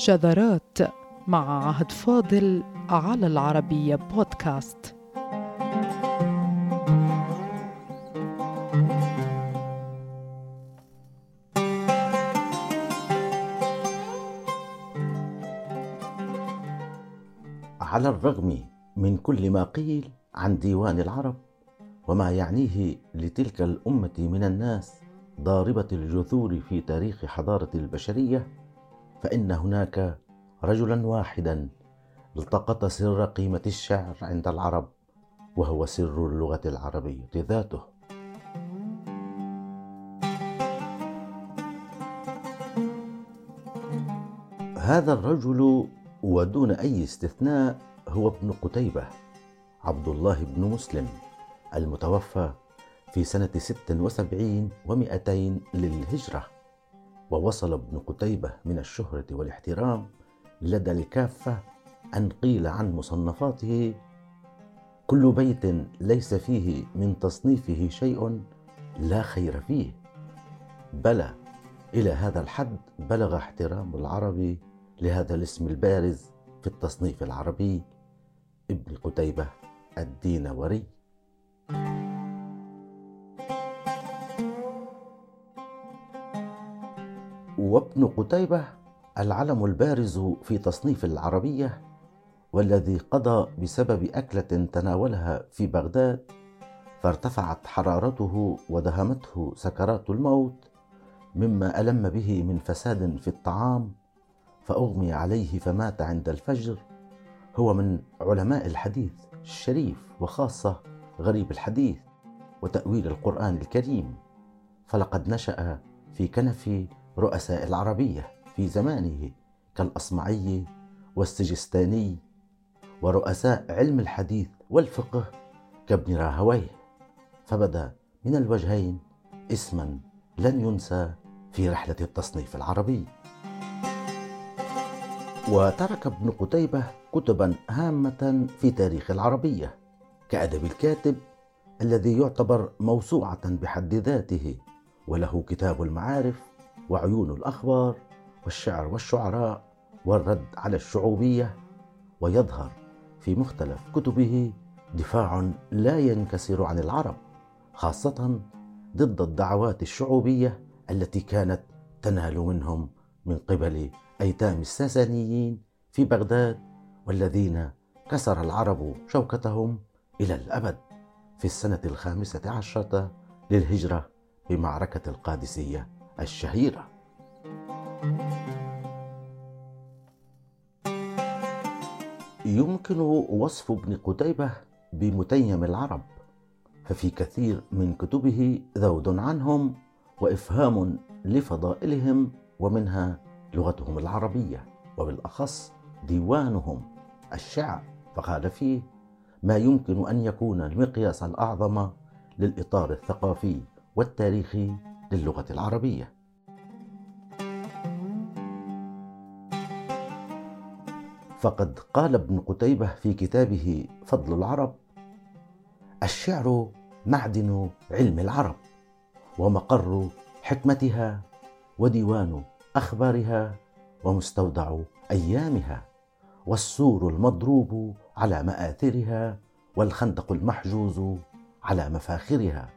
شذرات مع عهد فاضل على العربية بودكاست. على الرغم من كل ما قيل عن ديوان العرب وما يعنيه لتلك الأمة من الناس ضاربة الجذور في تاريخ حضارة البشرية، فإن هناك رجلا واحدا التقط سر قيمة الشعر عند العرب، وهو سر اللغة العربية ذاته. هذا الرجل ودون أي استثناء هو ابن قتيبة، عبد الله بن مسلم، المتوفى في سنة 76 و200 للهجرة. ووصل ابن قتيبة من الشهرة والاحترام لدى الكافة أن قيل عن مصنفاته: كل بيت ليس فيه من تصنيفه شيء لا خير فيه. بلى إلى هذا الحد بلغ احترام العربي لهذا الاسم البارز في التصنيف العربي، ابن قتيبة الدينوري. وابن قتيبة العلم البارز في تصنيف العربية، والذي قضى بسبب أكلة تناولها في بغداد فارتفعت حرارته ودهمته سكرات الموت، مما ألم به من فساد في الطعام فأغمي عليه فمات عند الفجر. هو من علماء الحديث الشريف، وخاصة غريب الحديث وتأويل القرآن الكريم، فلقد نشأ في كنف رؤساء العربية في زمانه كالأصمعي والسجستاني، ورؤساء علم الحديث والفقه كابن راهويه، فبدا من الوجهين اسما لن ينسى في رحلة التصنيف العربي. وترك ابن قتيبة كتبا هامة في تاريخ العربية، كأدب الكاتب الذي يعتبر موسوعة بحد ذاته، وله كتاب المعارف وعيون الأخبار والشعر والشعراء والرد على الشعوبية، ويظهر في مختلف كتبه دفاع لا ينكسر عن العرب، خاصة ضد الدعوات الشعوبية التي كانت تنال منهم من قبل أيتام الساسانيين في بغداد، والذين كسر العرب شوكتهم إلى الأبد في السنة 15 للهجرة بمعركة القادسية الشهيرة. يمكن وصف ابن قتيبة بمتيم العرب، ففي كثير من كتبه ذود عنهم وإفهام لفضائلهم، ومنها لغتهم العربية، وبالأخص ديوانهم الشعر، فقال فيه ما يمكن أن يكون المقياس الأعظم للإطار الثقافي والتاريخي للغة العربية. فقد قال ابن قتيبة في كتابه فضل العرب: الشعر معدن علم العرب، ومقر حكمتها، وديوان أخبارها، ومستودع أيامها، والسور المضروب على مآثرها، والخندق المحجوز على مفاخرها،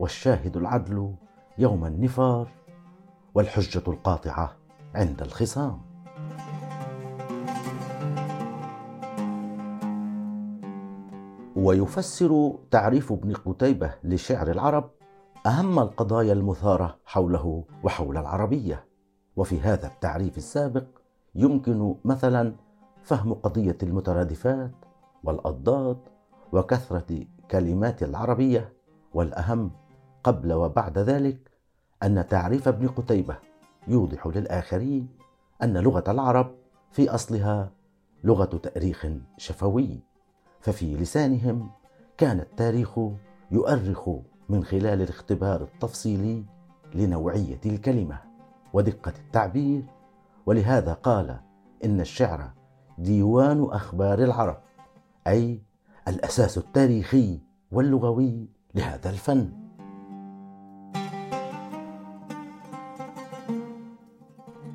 والشاهد العدل يوم النفار، والحجة القاطعة عند الخصام. ويفسر تعريف ابن قتيبة لشعر العرب أهم القضايا المثارة حوله وحول العربية. وفي هذا التعريف السابق يمكن مثلا فهم قضية المترادفات والأضداد، وكثرة كلمات العربية، والأهم قبل وبعد ذلك أن تعريف ابن قتيبة يوضح للآخرين أن لغة العرب في أصلها لغة تأريخ شفوي، ففي لسانهم كان التاريخ يؤرخ من خلال الاختبار التفصيلي لنوعية الكلمة ودقة التعبير، ولهذا قال إن الشعر ديوان أخبار العرب، أي الأساس التاريخي واللغوي لهذا الفن.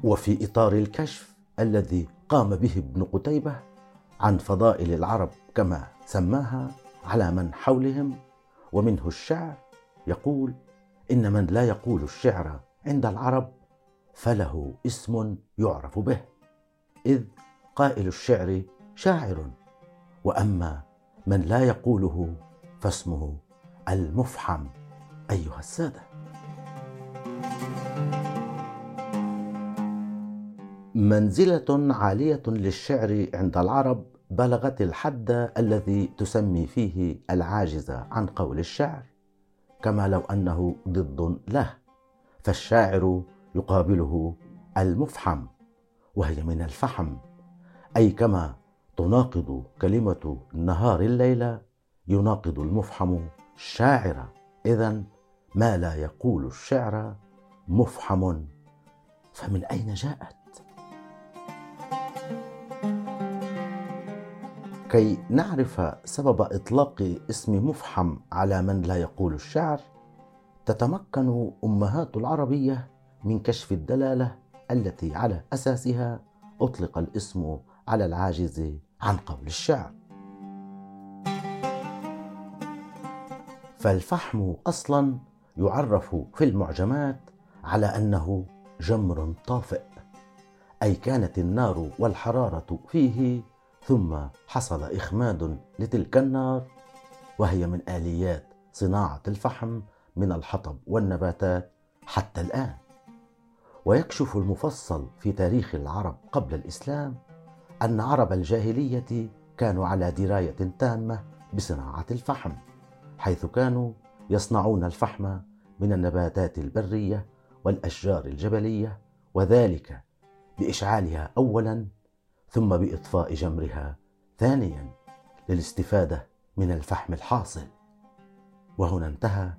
وفي إطار الكشف الذي قام به ابن قتيبة عن فضائل العرب كما سماها على من حولهم، ومنه الشعر، يقول: إن من لا يقول الشعر عند العرب فله اسم يعرف به، إذ قائل الشعر شاعر، وأما من لا يقوله فاسمه المفحم. أيها السادة، منزلة عالية للشعر عند العرب بلغت الحد الذي تسمي فيه العاجزة عن قول الشعر، كما لو أنه ضد له، فالشاعر يقابله المفحم، وهي من الفحم، أي كما تناقض كلمة نهار الليلة يناقض المفحم الشاعر. إذن ما لا يقول الشعر مفحم، فمن أين جاءت؟ كي نعرف سبب إطلاق اسم مفحم على من لا يقول الشعر، تتمكن أمهات العربية من كشف الدلالة التي على أساسها أطلق الاسم على العاجز عن قول الشعر. فالفحم أصلا يعرف في المعجمات على أنه جمر طافئ، أي كانت النار والحرارة فيه ثم حصل إخماد لتلك النار، وهي من آليات صناعة الفحم من الحطب والنباتات حتى الآن. ويكشف المفصل في تاريخ العرب قبل الإسلام أن عرب الجاهلية كانوا على دراية تامة بصناعة الفحم، حيث كانوا يصنعون الفحم من النباتات البرية والأشجار الجبلية، وذلك بإشعالها أولاً ثم بإطفاء جمرها ثانياً للاستفادة من الفحم الحاصل. وهنا انتهى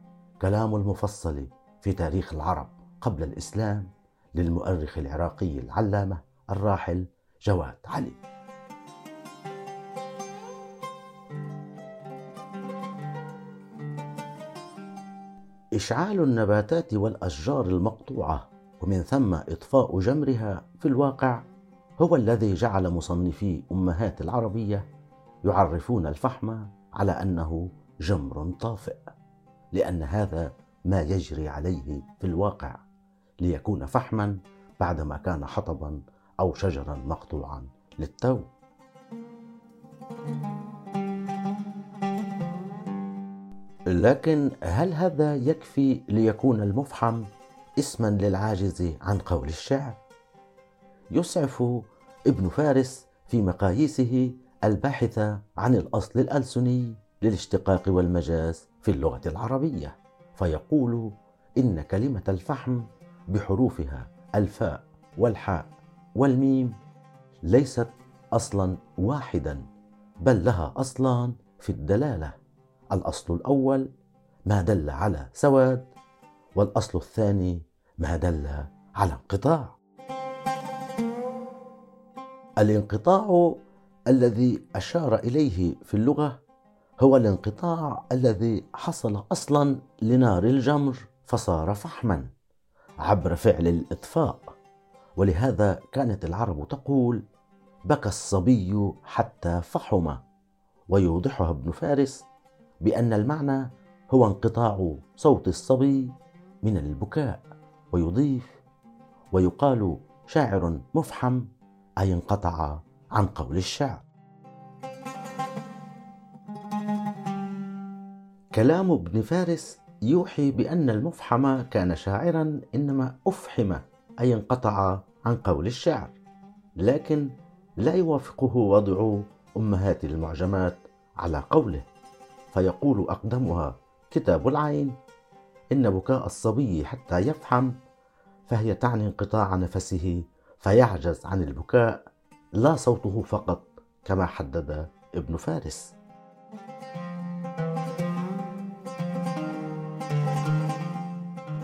كلام المفصل في تاريخ العرب قبل الإسلام للمؤرخ العراقي العلامة الراحل جواد علي. إشعال النباتات والأشجار المقطوعة ومن ثم إطفاء جمرها في الواقع هو الذي جعل مصنفي أمهات العربية يعرفون الفحم على أنه جمر طافئ، لأن هذا ما يجري عليه في الواقع ليكون فحما بعدما كان حطبا أو شجرا مقطوعا للتو. لكن هل هذا يكفي ليكون المفحم اسما للعاجز عن قول الشعر؟ يسعف ابن فارس في مقاييسه الباحثة عن الأصل الألسني للاشتقاق والمجاز في اللغة العربية، فيقول: إن كلمة الفحم بحروفها الفاء والحاء والميم ليست أصلا واحدا، بل لها أصلان في الدلالة: الأصل الأول ما دل على سواد، والأصل الثاني ما دل على انقطاع. الانقطاع الذي أشار إليه في اللغة هو الانقطاع الذي حصل أصلا لنار الجمر فصار فحما عبر فعل الإطفاء، ولهذا كانت العرب تقول: بكى الصبي حتى فحم. ويوضحها ابن فارس بأن المعنى هو انقطاع صوت الصبي من البكاء، ويضيف: ويقال شاعر مفحم، أي انقطع عن قول الشعر. كلام ابن فارس يوحي بأن المفحم كان شاعرا إنما أفحم، أي انقطع عن قول الشعر، لكن لا يوافقه وضع أمهات المعجمات على قوله، فيقول أقدمها كتاب العين: إن بكاء الصبي حتى يفحم، فهي تعني انقطاع نفسه فيعجز عن البكاء لا صوته فقط، كما حدد ابن فارس.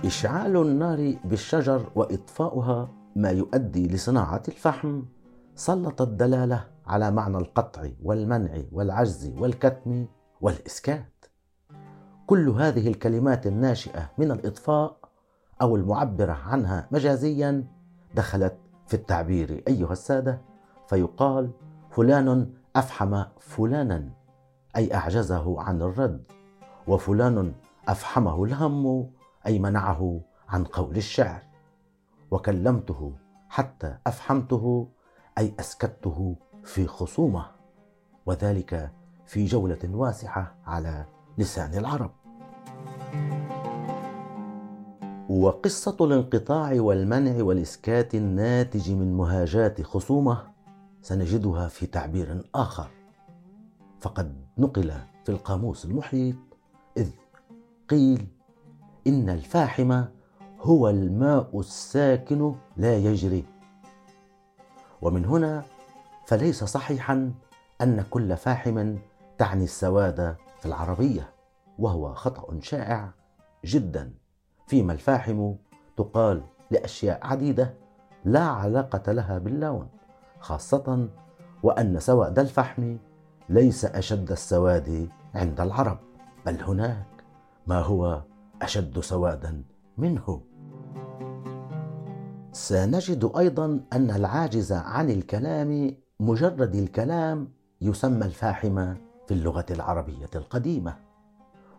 إشعال النار بالشجر وإطفاؤها ما يؤدي لصناعة الفحم سلط الدلالة على معنى القطع والمنع والعجز والكتم والإسكات. كل هذه الكلمات الناشئة من الإطفاء أو المعبرة عنها مجازيا دخلت في التعبير أيها السادة، فيقال فلان أفحم فلانا أي أعجزه عن الرد، وفلان أفحمه الهم أي منعه عن قول الشعر، وكلمته حتى أفحمته أي أسكته في خصومه، وذلك في جولة واسعة على لسان العرب. وقصة الانقطاع والمنع والإسكات الناتج من مهاجات خصومه سنجدها في تعبير آخر، فقد نقل في القاموس المحيط إذ قيل إن الفاحم هو الماء الساكن لا يجري، ومن هنا فليس صحيحا أن كل فاحم تعني السواد في العربية، وهو خطأ شائع جدا، فيما الفاحم تقال لأشياء عديدة لا علاقة لها باللون، خاصة وأن سواد الفحم ليس أشد السواد عند العرب، بل هناك ما هو أشد سوادا منه. سنجد أيضا أن العاجز عن الكلام مجرد الكلام يسمى الفاحم في اللغة العربية القديمة،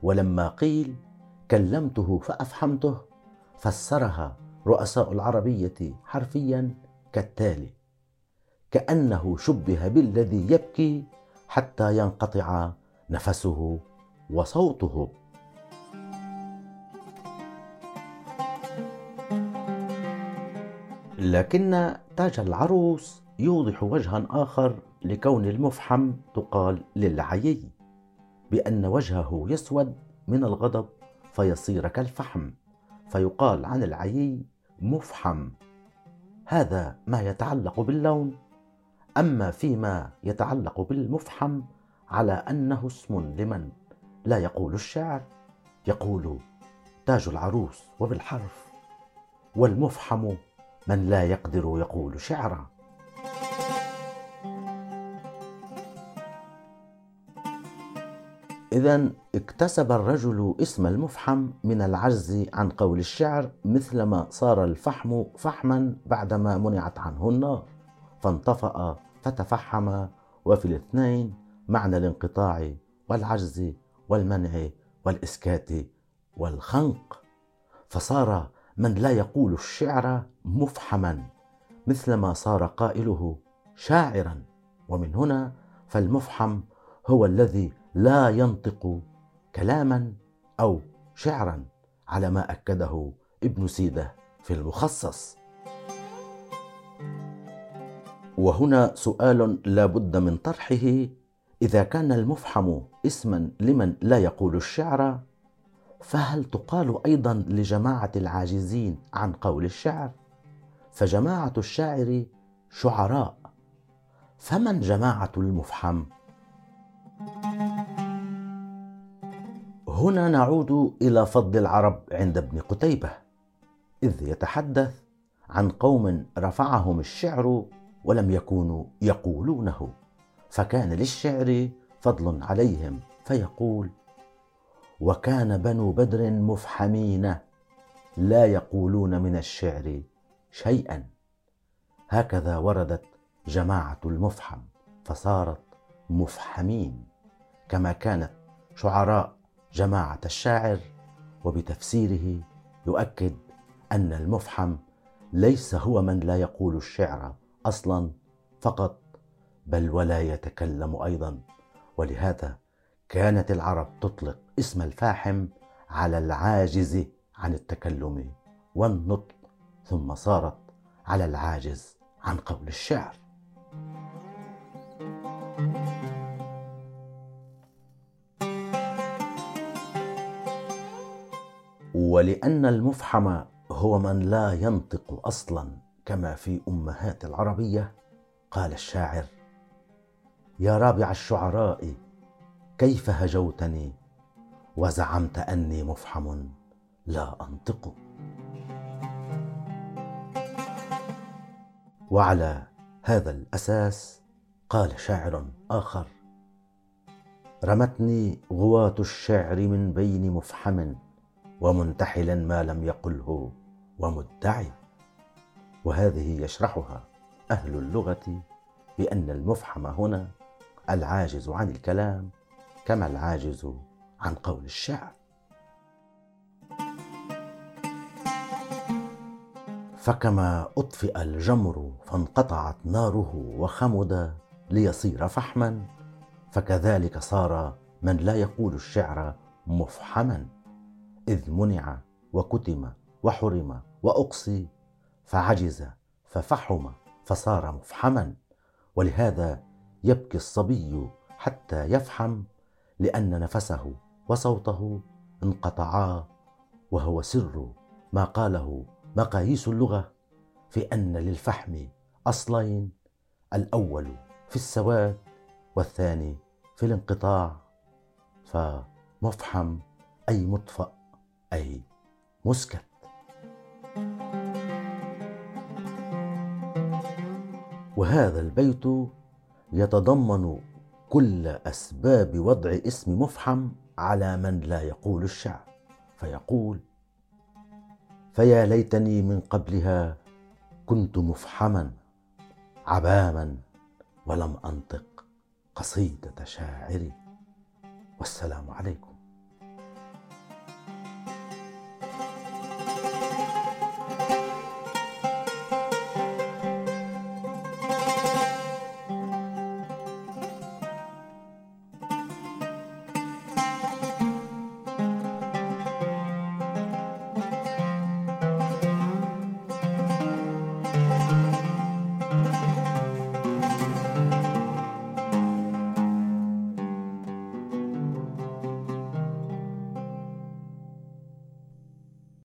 ولما قيل كلمته فأفحمته فسرها رؤساء العربية حرفيا كالتالي: كأنه شبه بالذي يبكي حتى ينقطع نفسه وصوته. لكن تاج العروس يوضح وجها آخر لكون المفحم تقال للعيي، بأن وجهه يسود من الغضب فيصير كالفحم، فيقال عن العيي مفحم. هذا ما يتعلق باللون، أما فيما يتعلق بالمفحم على أنه اسم لمن لا يقول الشعر، يقول تاج العروس وبالحرف، والمفحم من لا يقدر يقول شعرا. إذن اكتسب الرجل اسم المفحم من العجز عن قول الشعر، مثلما صار الفحم فحما بعدما منعت عنه النار، فانطفأ فتفحم، وفي الاثنين معنى الانقطاع والعجز والمنع والإسكات والخنق، فصار من لا يقول الشعر مفحما مثلما صار قائله شاعرا، ومن هنا فالمفحم هو الذي لا ينطق كلاما أو شعرا، على ما أكده ابن سيدة في المخصص. وهنا سؤال لا بد من طرحه: إذا كان المفحم اسما لمن لا يقول الشعر، فهل تقال أيضا لجماعة العاجزين عن قول الشعر؟ فجماعة الشاعر شعراء، فمن جماعة المفحم؟ هنا نعود إلى فضل العرب عند ابن قتيبة، إذ يتحدث عن قوم رفعهم الشعر ولم يكونوا يقولونه، فكان للشعر فضل عليهم، فيقول: وكان بنو بدر مفحمين لا يقولون من الشعر شيئا. هكذا وردت جماعة المفحم فصارت مفحمين، كما كانت شعراء جماعة الشاعر. وبتفسيره يؤكد أن المفحم ليس هو من لا يقول الشعر أصلا فقط، بل ولا يتكلم أيضا، ولهذا كانت العرب تطلق اسم الفاحم على العاجز عن التكلم والنطق، ثم صارت على العاجز عن قول الشعر. ولأن المفحم هو من لا ينطق أصلا كما في أمهات العربية، قال الشاعر: يا رابع الشعراء كيف هجوتني وزعمت أني مفحم لا أنطق. وعلى هذا الأساس قال شاعر آخر: رمتني غواة الشعر من بين مفحم ومنتحلا ما لم يقله ومدعي. وهذه يشرحها أهل اللغة بأن المفحم هنا العاجز عن الكلام كما العاجز عن قول الشعر. فكما أطفئ الجمر فانقطعت ناره وخمد ليصير فحما، فكذلك صار من لا يقول الشعر مفحما، إذ منع وكتم وحرم وأقصي فعجز ففحم فصار مفحما. ولهذا يبكي الصبي حتى يفحم، لأن نفسه وصوته انقطعا، وهو سر ما قاله مقاييس اللغة في أن للفحم أصلين، الأول في السواد والثاني في الانقطاع، فمفحم أي مطفأ أي مسكت. وهذا البيت يتضمن كل أسباب وضع اسم مفحم على من لا يقول الشعر، فيقول: فيا ليتني من قبلها كنت مفحما عباما ولم أنطق قصيدة شاعري. والسلام عليكم.